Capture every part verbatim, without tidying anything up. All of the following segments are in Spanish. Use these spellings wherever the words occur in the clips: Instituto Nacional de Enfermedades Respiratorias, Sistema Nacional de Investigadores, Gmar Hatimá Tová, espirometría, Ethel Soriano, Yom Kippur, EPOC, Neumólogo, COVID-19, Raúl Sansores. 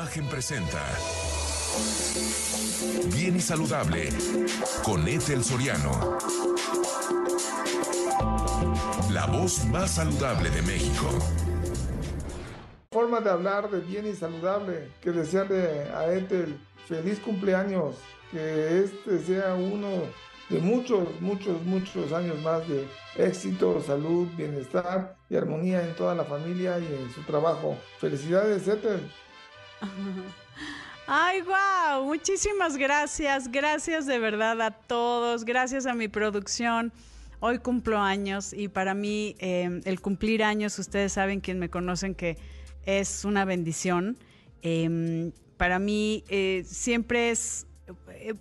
Imagen presenta Bien y Saludable con Ethel Soriano. La voz más saludable de México. Forma de hablar de bien y saludable, que desearle a Ethel feliz cumpleaños, que este sea uno de muchos, muchos, muchos años más de éxito, salud, bienestar y armonía en toda la familia y en su trabajo. Felicidades, Ethel. Ay, wow, muchísimas gracias, gracias de verdad a todos, gracias a mi producción. Hoy cumplo años y para mí eh, el cumplir años, ustedes saben, quienes me conocen, que es una bendición. Eh, para mí eh, siempre es... Eh,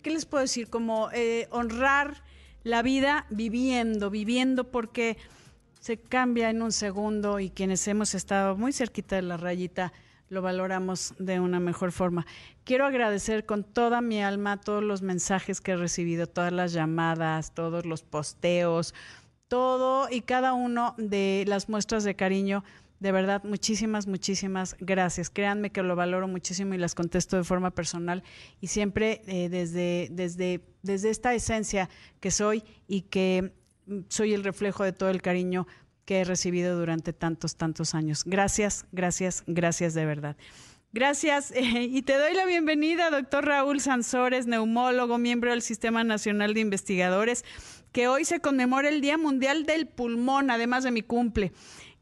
¿Qué les puedo decir? Como eh, honrar la vida viviendo, viviendo porque se cambia en un segundo y quienes hemos estado muy cerquita de la rayita lo valoramos de una mejor forma. Quiero agradecer con toda mi alma todos los mensajes que he recibido, todas las llamadas, todos los posteos, todo y cada uno de las muestras de cariño. De verdad, muchísimas, muchísimas gracias. Créanme que lo valoro muchísimo y las contesto de forma personal y siempre eh, desde, desde, desde esta esencia que soy y que soy el reflejo de todo el cariño que he recibido durante tantos, tantos años. Gracias, gracias, gracias de verdad. Gracias eh, y te doy la bienvenida, doctor Raúl Sansores, neumólogo, miembro del Sistema Nacional de Investigadores, que hoy se conmemora el Día Mundial del Pulmón, además de mi cumple.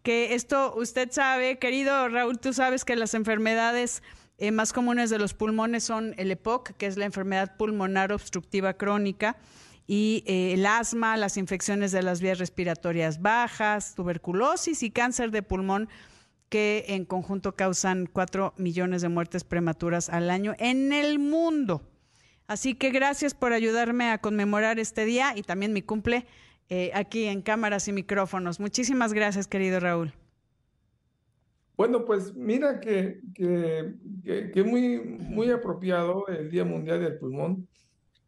Que esto usted sabe, querido Raúl, tú sabes que las enfermedades eh, más comunes de los pulmones son el E P O C, que es la enfermedad pulmonar obstructiva crónica, y eh, el asma, las infecciones de las vías respiratorias bajas, tuberculosis y cáncer de pulmón, que en conjunto causan cuatro millones de muertes prematuras al año en el mundo. Así que gracias por ayudarme a conmemorar este día y también mi cumple. Eh, aquí en cámaras y micrófonos. Muchísimas gracias, querido Raúl. Bueno, pues mira que, que, que, que muy, muy apropiado el Día Mundial del Pulmón,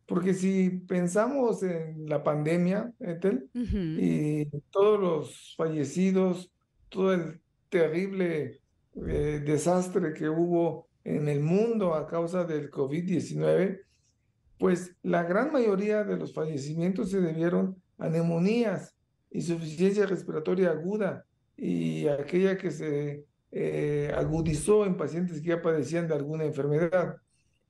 porque si pensamos en la pandemia, Ethel, uh-huh. y todos los fallecidos, todo el terrible eh, desastre que hubo en el mundo a causa del COVID diecinueve, pues la gran mayoría de los fallecimientos se debieron a neumonías, insuficiencia respiratoria aguda y aquella que se eh, agudizó en pacientes que ya padecían de alguna enfermedad.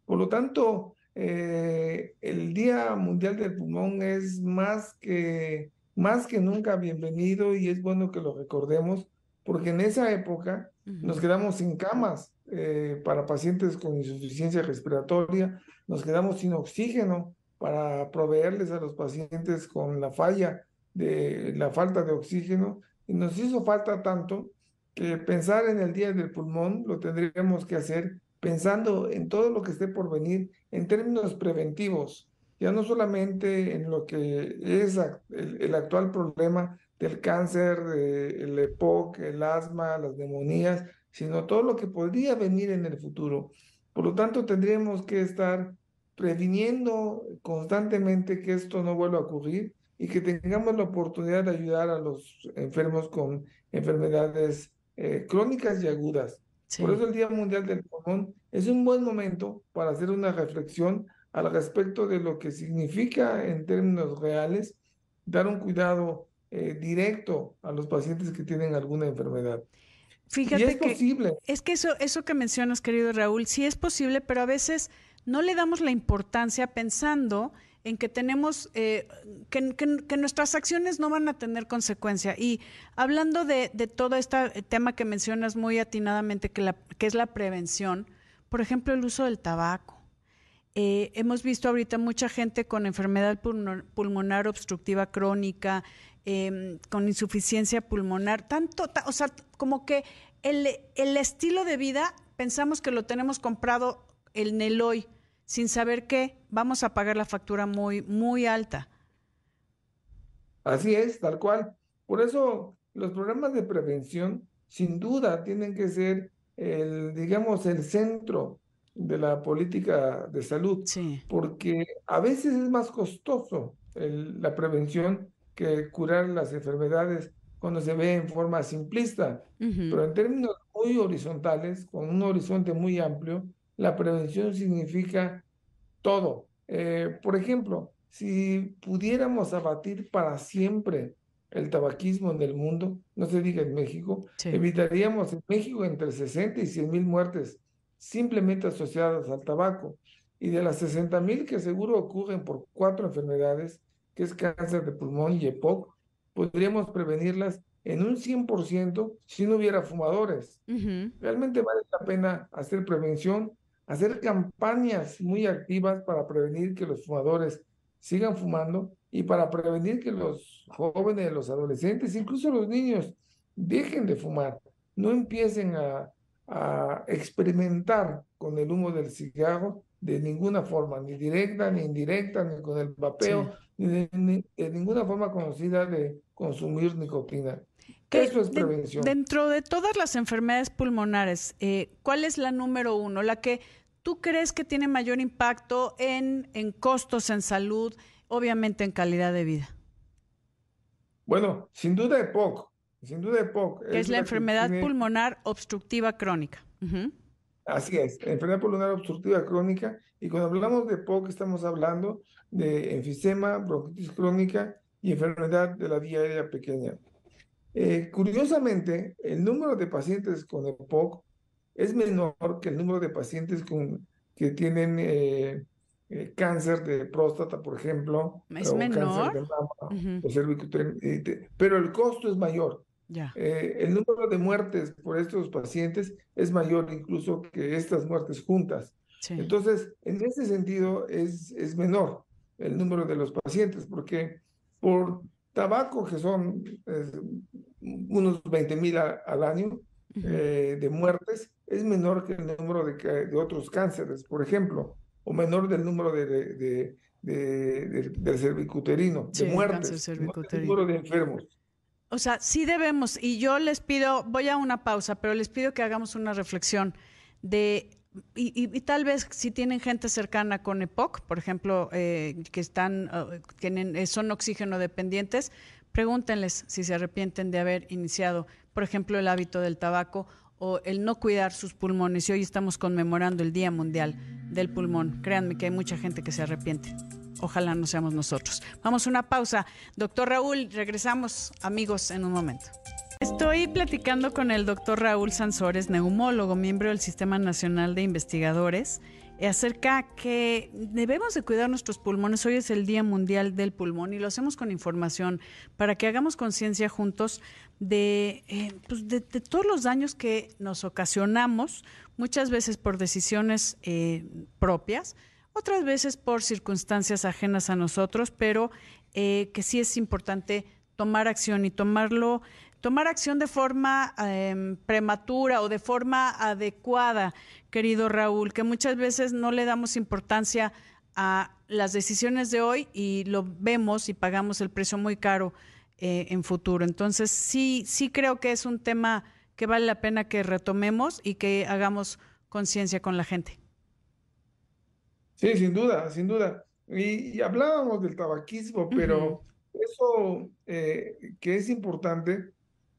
Por lo tanto, eh, el Día Mundial del Pulmón es más que, más que nunca bienvenido y es bueno que lo recordemos porque en esa época uh-huh. nos quedamos sin camas eh, para pacientes con insuficiencia respiratoria, nos quedamos sin oxígeno para proveerles a los pacientes con la falla de la falta de oxígeno, y nos hizo falta tanto que pensar en el Día del Pulmón lo tendríamos que hacer pensando en todo lo que esté por venir en términos preventivos, ya no solamente en lo que es el, el actual problema del cáncer, el E P O C, el asma, las neumonías, sino todo lo que podría venir en el futuro. Por lo tanto, tendríamos que estar previniendo constantemente que esto no vuelva a ocurrir y que tengamos la oportunidad de ayudar a los enfermos con enfermedades eh, crónicas y agudas. Sí. Por eso el Día Mundial del Pulmón es un buen momento para hacer una reflexión al respecto de lo que significa en términos reales dar un cuidado eh, directo a los pacientes que tienen alguna enfermedad. Fíjate, y es que, posible. Es que eso, eso que mencionas, querido Raúl, sí es posible, pero a veces no le damos la importancia pensando en que tenemos eh, que, que, que nuestras acciones no van a tener consecuencia. Y hablando de, de todo este tema que mencionas muy atinadamente, que, la, que es la prevención, por ejemplo, el uso del tabaco. Eh, hemos visto ahorita mucha gente con enfermedad pulmonar obstructiva crónica, eh, con insuficiencia pulmonar, tanto, ta, o sea, como que el, el estilo de vida pensamos que lo tenemos comprado en el hoy, sin saber que vamos a pagar la factura muy, muy alta. Así es, tal cual. Por eso los programas de prevención, sin duda, tienen que ser, el, digamos, el centro de la política de salud. Sí. Porque a veces es más costoso el, la prevención que curar las enfermedades cuando se ve en forma simplista, uh-huh. pero en términos muy horizontales, con un horizonte muy amplio, la prevención significa todo. Eh, por ejemplo, si pudiéramos abatir para siempre el tabaquismo en el mundo, no se diga en México, sí. evitaríamos en México entre sesenta y cien mil muertes simplemente asociadas al tabaco. Y de las sesenta mil que seguro ocurren por cuatro enfermedades, que es cáncer de pulmón y E P O C, podríamos prevenirlas en un cien por ciento si no hubiera fumadores. Uh-huh. Realmente vale la pena hacer prevención, hacer campañas muy activas para prevenir que los fumadores sigan fumando y para prevenir que los jóvenes, los adolescentes, incluso los niños, dejen de fumar, no empiecen a, a experimentar con el humo del cigarro de ninguna forma, ni directa, ni indirecta, ni con el vapeo, sí. ni, de, ni de ninguna forma conocida de consumir nicotina. Que Eso es de, prevención. Dentro de todas las enfermedades pulmonares, eh, ¿cuál es la número uno? La que tú crees que tiene mayor impacto en, en costos, en salud, obviamente en calidad de vida. Bueno, sin duda E P O C. Sin duda E P O C. Que es, es la, la enfermedad tiene... pulmonar obstructiva crónica. Uh-huh. Así es, enfermedad pulmonar obstructiva crónica. Y cuando hablamos de E P O C estamos hablando de enfisema, bronquitis crónica y enfermedad de la vía aérea pequeña. Eh, curiosamente, el número de pacientes con E P O C es menor que el número de pacientes con, que tienen eh, eh, cáncer de próstata, por ejemplo. ¿Es o menor? Cáncer de mama, uh-huh. o cervicuterino, pero el costo es mayor. Yeah. Eh, el número de muertes por estos pacientes es mayor incluso que estas muertes juntas. Sí. Entonces, en ese sentido es, es menor el número de los pacientes, porque por tabaco, que son eh, unos veinte mil al año eh, de muertes, es menor que el número de, de otros cánceres, por ejemplo, o menor del número de, de, de, de, de, del cervicuterino, sí, de muertes, el número de enfermos. O sea, sí debemos, y yo les pido, voy a una pausa, pero les pido que hagamos una reflexión de, y, y, y tal vez si tienen gente cercana con E P O C, por ejemplo, eh, que están, eh, tienen, son oxígeno dependientes, pregúntenles si se arrepienten de haber iniciado, por ejemplo, el hábito del tabaco o el no cuidar sus pulmones. Y hoy estamos conmemorando el Día Mundial del Pulmón. Créanme que hay mucha gente que se arrepiente. Ojalá no seamos nosotros. Vamos a una pausa. Doctor Raúl, regresamos, amigos, en un momento. Estoy platicando con el doctor Raúl Sansores, neumólogo, miembro del Sistema Nacional de Investigadores, acerca que debemos de cuidar nuestros pulmones. Hoy es el Día Mundial del Pulmón y lo hacemos con información para que hagamos conciencia juntos de, eh, pues de, de todos los daños que nos ocasionamos, muchas veces por decisiones eh, propias, otras veces por circunstancias ajenas a nosotros, pero eh, que sí es importante tomar acción y tomarlo, tomar acción de forma eh, prematura o de forma adecuada, querido Raúl, que muchas veces no le damos importancia a las decisiones de hoy y lo vemos y pagamos el precio muy caro eh, en futuro. Entonces, sí, sí creo que es un tema que vale la pena que retomemos y que hagamos conciencia con la gente. Sí, sin duda, sin duda. Y, y hablábamos del tabaquismo, pero uh-huh. eso eh, que es importante,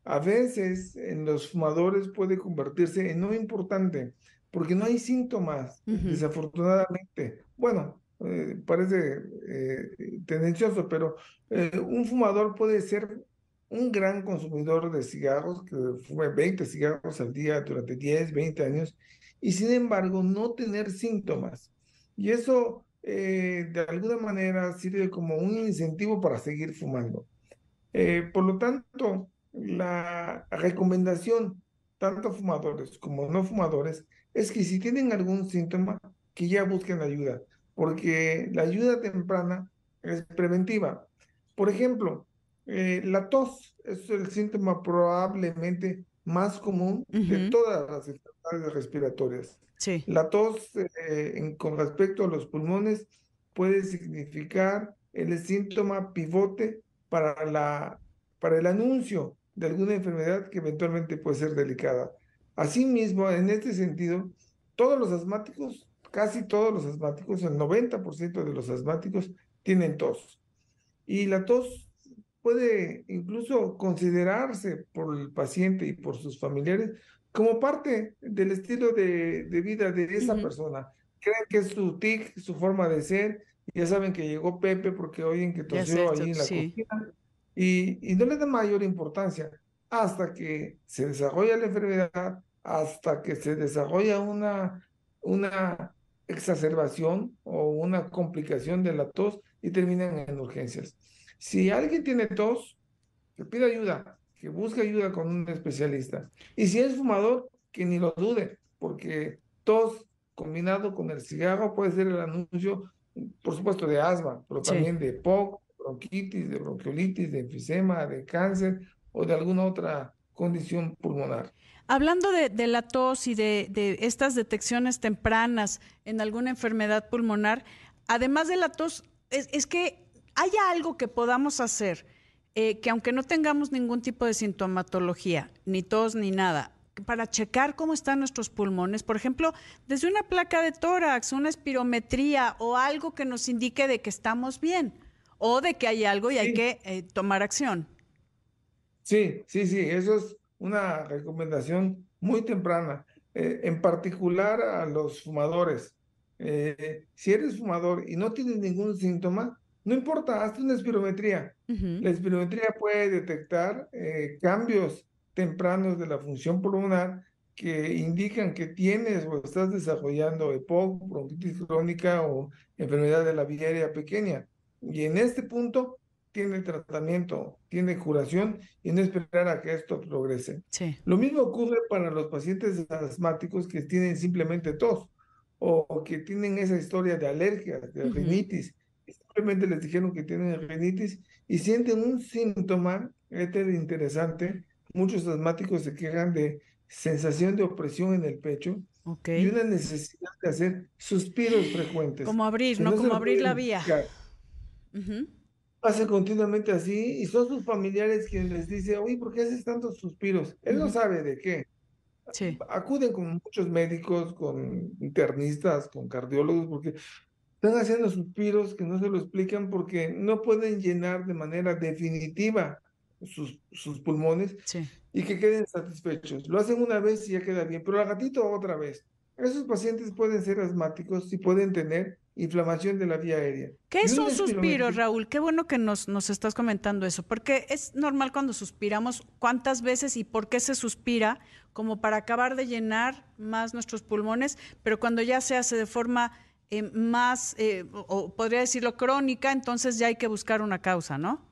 a veces en los fumadores puede convertirse en no importante, porque no hay síntomas, uh-huh. desafortunadamente. Bueno, eh, parece eh, tendencioso, pero eh, un fumador puede ser un gran consumidor de cigarros, que fume veinte cigarros al día durante diez, veinte años, y sin embargo no tener síntomas. Y eso, eh, de alguna manera, sirve como un incentivo para seguir fumando. Eh, por lo tanto, la recomendación, tanto fumadores como no fumadores, es que si tienen algún síntoma, que ya busquen ayuda, porque la ayuda temprana es preventiva. Por ejemplo, eh, la tos es el síntoma probablemente más común uh-huh. de todas las enfermedades respiratorias. Sí. La tos eh, en, con respecto a los pulmones puede significar el síntoma pivote para, la, para el anuncio de alguna enfermedad que eventualmente puede ser delicada. Asimismo, en este sentido, todos los asmáticos, casi todos los asmáticos, el noventa por ciento de los asmáticos tienen tos. Y la tos puede incluso considerarse por el paciente y por sus familiares como parte del estilo de, de vida de esa uh-huh. persona. Creen que es su tic, su forma de ser. Ya saben que llegó Pepe porque oyen que tosió ahí en la sí. cocina. Y, y no le da mayor importancia hasta que se desarrolla la enfermedad, hasta que se desarrolla una, una exacerbación o una complicación de la tos y terminan en urgencias. Si alguien tiene tos, que pida ayuda, que busque ayuda con un especialista. Y si es fumador, que ni lo dude, porque tos combinado con el cigarro puede ser el anuncio, por supuesto, de asma, pero también sí. de E P O C, bronquitis, de bronquiolitis, de enfisema, de cáncer o de alguna otra condición pulmonar. Hablando de, de la tos y de, de estas detecciones tempranas en alguna enfermedad pulmonar, además de la tos, es, es que haya algo que podamos hacer, eh, que aunque no tengamos ningún tipo de sintomatología, ni tos ni nada, para checar cómo están nuestros pulmones, por ejemplo, desde una placa de tórax, una espirometría o algo que nos indique de que estamos bien o de que hay algo y sí. hay que eh, tomar acción. Sí, sí, sí, eso es una recomendación muy temprana, eh, en particular a los fumadores. Eh, si eres fumador y no tienes ningún síntoma, no importa, hazte una espirometría. Uh-huh. La espirometría puede detectar eh, cambios tempranos de la función pulmonar que indican que tienes o estás desarrollando E P O C, bronquitis crónica o enfermedad de la vía aérea pequeña. Y en este punto tiene tratamiento, tiene curación y no esperar a que esto progrese. Sí. Lo mismo ocurre para los pacientes asmáticos que tienen simplemente tos o, o que tienen esa historia de alergias, de uh-huh. rinitis. Simplemente les dijeron que tienen rinitis y sienten un síntoma, este es interesante. Muchos asmáticos se quejan de sensación de opresión en el pecho okay. y una necesidad de hacer suspiros frecuentes. Como abrir, ¿no? no Como abrir la vía. Uh-huh. Hacen continuamente así y son sus familiares quienes les dicen, oye, ¿por qué haces tantos suspiros? Él uh-huh. no sabe de qué. Sí. Acuden con muchos médicos, con internistas, con cardiólogos, porque están haciendo suspiros que no se lo explican porque no pueden llenar de manera definitiva Sus, sus pulmones sí. y que queden satisfechos. Lo hacen una vez y ya queda bien, pero al ratito otra vez. Esos pacientes pueden ser asmáticos y pueden tener inflamación de la vía aérea. ¿Qué es un suspiro, Raúl? Qué bueno que nos, nos estás comentando eso, porque es normal cuando suspiramos, cuántas veces y por qué se suspira, como para acabar de llenar más nuestros pulmones, pero cuando ya se hace de forma eh, más, eh, o podría decirlo crónica, entonces ya hay que buscar una causa, ¿no?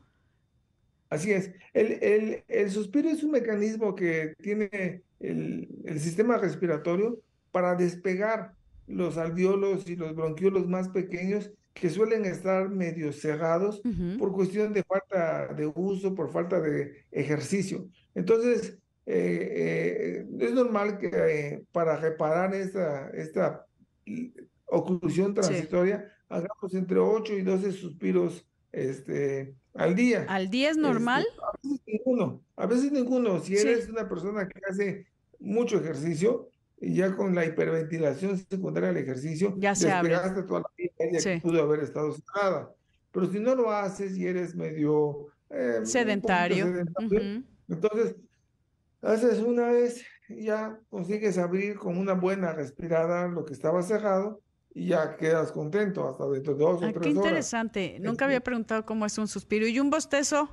Así es. El, el, el suspiro es un mecanismo que tiene el, el sistema respiratorio para despegar los alveolos y los bronquiolos más pequeños que suelen estar medio cerrados uh-huh. por cuestión de falta de uso, por falta de ejercicio. Entonces, eh, eh, es normal que eh, para reparar esta, esta oclusión transitoria sí. hagamos entre ocho y doce suspiros este, al día. ¿Al día es normal? Este, a veces ninguno, a veces ninguno. Si eres sí. una persona que hace mucho ejercicio, y ya con la hiperventilación secundaria al ejercicio, ya se despegaste toda la vida y sí. pudo haber estado cerrada. Pero si no lo haces y eres medio eh, sedentario, sedentario uh-huh. entonces haces una vez, ya consigues abrir con una buena respirada lo que estaba cerrado, y ya quedas contento hasta dentro de dos ah, o tres horas. Qué interesante. Horas. Nunca había preguntado cómo es un suspiro. ¿Y un bostezo?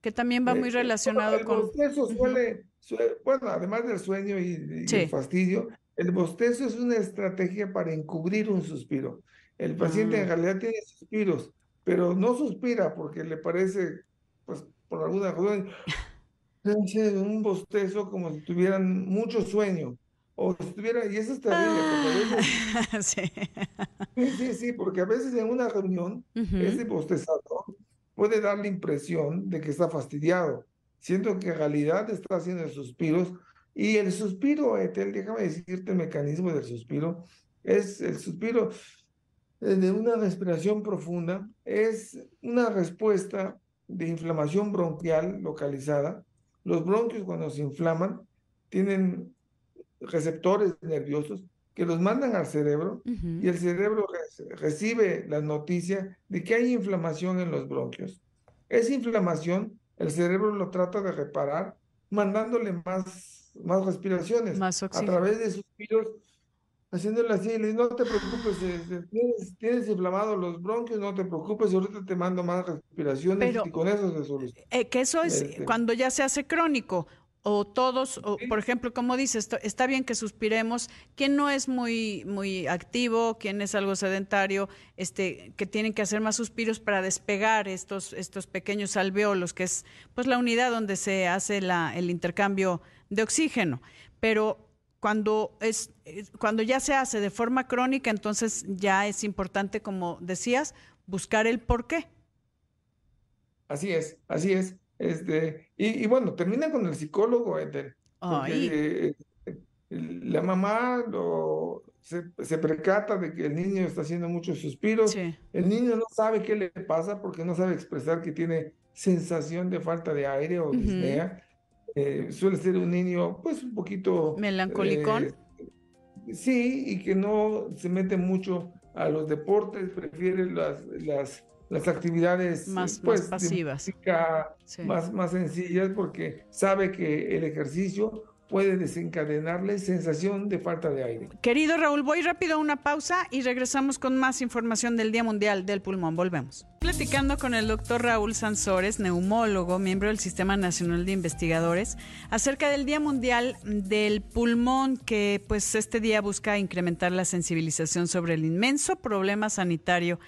Que también va muy relacionado eh, el con... El bostezo suele, suele... Bueno, además del sueño y, y sí. el fastidio, el bostezo es una estrategia para encubrir un suspiro. El paciente ah. en realidad tiene suspiros, pero no suspira porque le parece, pues, por alguna razón, un bostezo como si tuvieran mucho sueño. O estuviera, y eso está bien, ah, porque a veces, sí. sí, sí, porque a veces en una reunión, uh-huh. ese bostezador puede dar la impresión de que está fastidiado, siendo que en realidad está haciendo suspiros, y el suspiro, Ethel, déjame decirte el mecanismo del suspiro, es el suspiro de una respiración profunda, es una respuesta de inflamación bronquial localizada. Los bronquios cuando se inflaman tienen receptores nerviosos que los mandan al cerebro uh-huh. y el cerebro re- recibe la noticia de que hay inflamación en los bronquios. Esa inflamación, el cerebro lo trata de reparar mandándole más, más respiraciones, más oxígeno, a través de suspiros, haciéndole así, no te preocupes, tienes, tienes inflamados los bronquios, no te preocupes, ahorita te mando más respiraciones. Pero, y con eso se soluciona. Eh, que eso es este. cuando ya se hace crónico, o todos, o, por ejemplo, como dices, está bien que suspiremos, quien no es muy, muy activo, quien es algo sedentario, este, que tienen que hacer más suspiros para despegar estos, estos pequeños alveolos, que es pues la unidad donde se hace la, el intercambio de oxígeno. Pero cuando es, cuando ya se hace de forma crónica, entonces ya es importante, como decías, buscar el porqué. Así es, así es. Este, y, y bueno, termina con el psicólogo, Ethel, porque eh, la mamá lo, se, se percata de que el niño está haciendo muchos suspiros, sí. El niño no sabe qué le pasa porque no sabe expresar que tiene sensación de falta de aire o uh-huh. disnea, eh, suele ser un niño pues un poquito... ¿Melancolicón? Eh, sí, y que no se mete mucho a los deportes, prefiere las... las las actividades más, pues, más pasivas, música, sí. más, más sencillas, porque sabe que el ejercicio puede desencadenarle sensación de falta de aire. Querido Raúl, voy rápido a una pausa y regresamos con más información del Día Mundial del Pulmón. Volvemos. Platicando con el doctor Raúl Sansores, neumólogo, miembro del Sistema Nacional de Investigadores, acerca del Día Mundial del Pulmón, que pues este día busca incrementar la sensibilización sobre el inmenso problema sanitario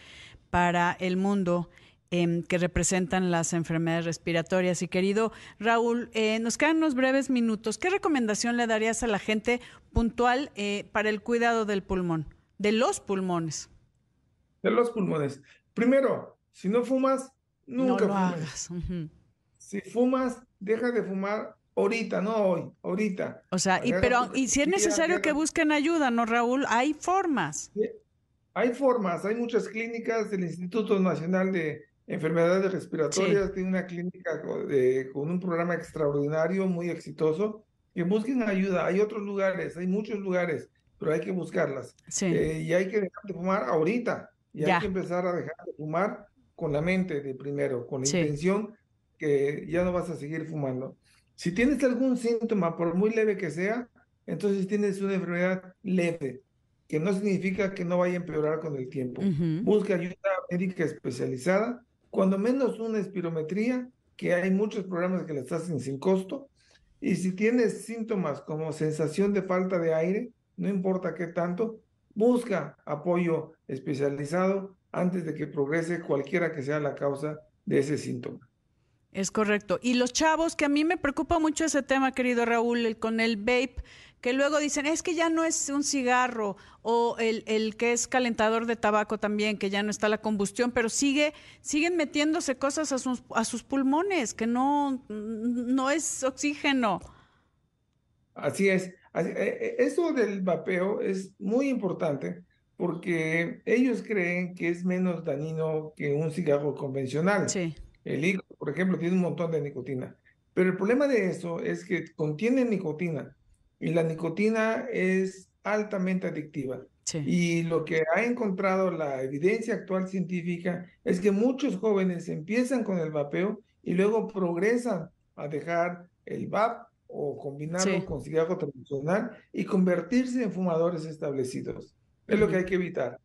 para el mundo eh, que representan las enfermedades respiratorias. Y querido Raúl, eh, nos quedan unos breves minutos. ¿Qué recomendación le darías a la gente puntual eh, para el cuidado del pulmón, de los pulmones? De los pulmones. Primero, si no fumas, nunca no lo fumes. Hagas. Uh-huh. Si fumas, deja de fumar ahorita, no hoy, ahorita. O sea, y, pero, y si es necesario deja... que busquen ayuda, ¿no, Raúl? Hay formas. ¿Sí? Hay formas, hay muchas clínicas. El Instituto Nacional de Enfermedades Respiratorias sí. tiene una clínica de, con un programa extraordinario, muy exitoso, que busquen ayuda. Hay otros lugares, hay muchos lugares, pero hay que buscarlas. Sí. Eh, y hay que dejar de fumar ahorita, y ya. Hay que empezar a dejar de fumar con la mente de primero, con la sí. intención que ya no vas a seguir fumando. Si tienes algún síntoma, por muy leve que sea, entonces tienes una enfermedad leve, que no significa que no vaya a empeorar con el tiempo. Uh-huh. Busca ayuda médica especializada, cuando menos una espirometría, que hay muchos programas que las hacen sin costo, y si tienes síntomas como sensación de falta de aire, no importa qué tanto, busca apoyo especializado antes de que progrese cualquiera que sea la causa de ese síntoma. Es correcto. Y los chavos, que a mí me preocupa mucho ese tema, querido Raúl, el, con el vape, que luego dicen, es que ya no es un cigarro, o el, el que es calentador de tabaco también, que ya no está la combustión, pero sigue siguen metiéndose cosas a sus, a sus pulmones, que no, no es oxígeno. Así es. Eso del vapeo es muy importante, porque ellos creen que es menos dañino que un cigarro convencional. Sí. El higo, por ejemplo, tiene un montón de nicotina. Pero el problema de eso es que contiene nicotina, y la nicotina es altamente adictiva. Sí. Y lo que ha encontrado la evidencia actual científica es que muchos jóvenes empiezan con el vapeo y luego progresan a dejar el vap o combinarlo sí. con cigarro tradicional y convertirse en fumadores establecidos. Es uh-huh. lo que hay que evitar.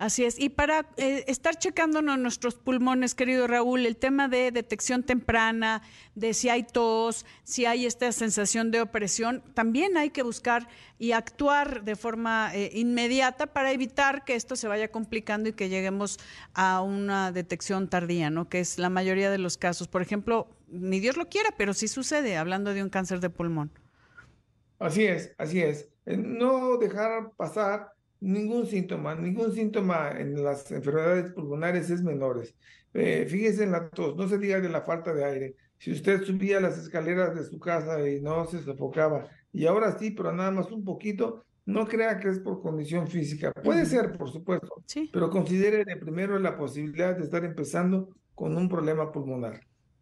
Así es. Y para eh, estar checándonos nuestros pulmones, querido Raúl, el tema de detección temprana, de si hay tos, si hay esta sensación de opresión, también hay que buscar y actuar de forma eh, inmediata para evitar que esto se vaya complicando y que lleguemos a una detección tardía, ¿no? Que es la mayoría de los casos. Por ejemplo, ni Dios lo quiera, pero sí sucede, hablando de un cáncer de pulmón. Así es, así es. No dejar pasar ningún síntoma, ningún síntoma en las enfermedades pulmonares es menores. Eh, fíjese en la tos, no se diga de la falta de aire. Si usted subía las escaleras de su casa y no se sofocaba, y ahora sí, pero nada más un poquito, no crea que es por condición física. Puede ser, por supuesto, sí. pero considere de primero la posibilidad de estar empezando con un problema pulmonar.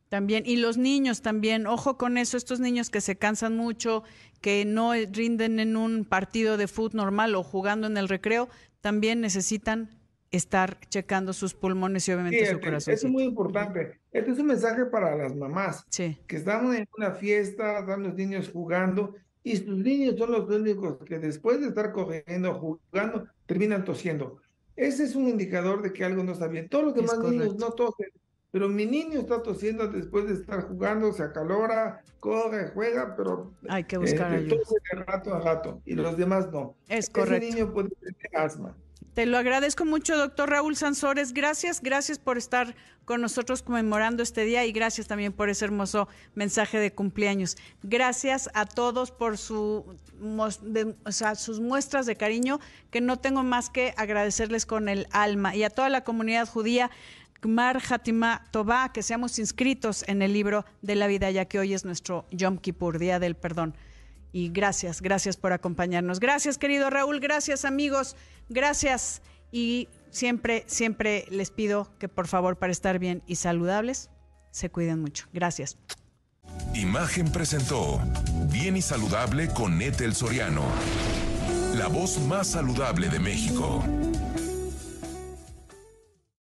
También, y los niños también, ojo con eso, estos niños que se cansan mucho, que no rinden en un partido de fútbol normal o jugando en el recreo, también necesitan estar checando sus pulmones y obviamente sí, su corazón. Eso es muy importante. Este es un mensaje para las mamás sí. que están en una fiesta, están los niños jugando y sus niños son los únicos que después de estar corriendo, jugando, terminan tosiendo. Ese es un indicador de que algo no está bien. Todos los demás niños no tosen, pero mi niño está tosiendo después de estar jugando, se acalora, corre, juega, pero hay que buscar eh, ayuda. Tose de rato a rato y los demás no. Es correcto. Ese niño puede tener asma. Te lo agradezco mucho, doctor Raúl Sansores. Gracias, gracias por estar con nosotros conmemorando este día y gracias también por ese hermoso mensaje de cumpleaños. Gracias a todos por su, de, o sea, sus muestras de cariño, que no tengo más que agradecerles con el alma. Y a toda la comunidad judía, Gmar Hatimá Tová, que seamos inscritos en el libro de la vida, ya que hoy es nuestro Yom Kippur, Día del Perdón. Y gracias, gracias por acompañarnos. Gracias, querido Raúl, gracias, amigos, gracias. Y siempre, siempre les pido que, por favor, para estar bien y saludables, se cuiden mucho. Gracias. Imagen presentó Bien y Saludable con Ethel Soriano, la voz más saludable de México.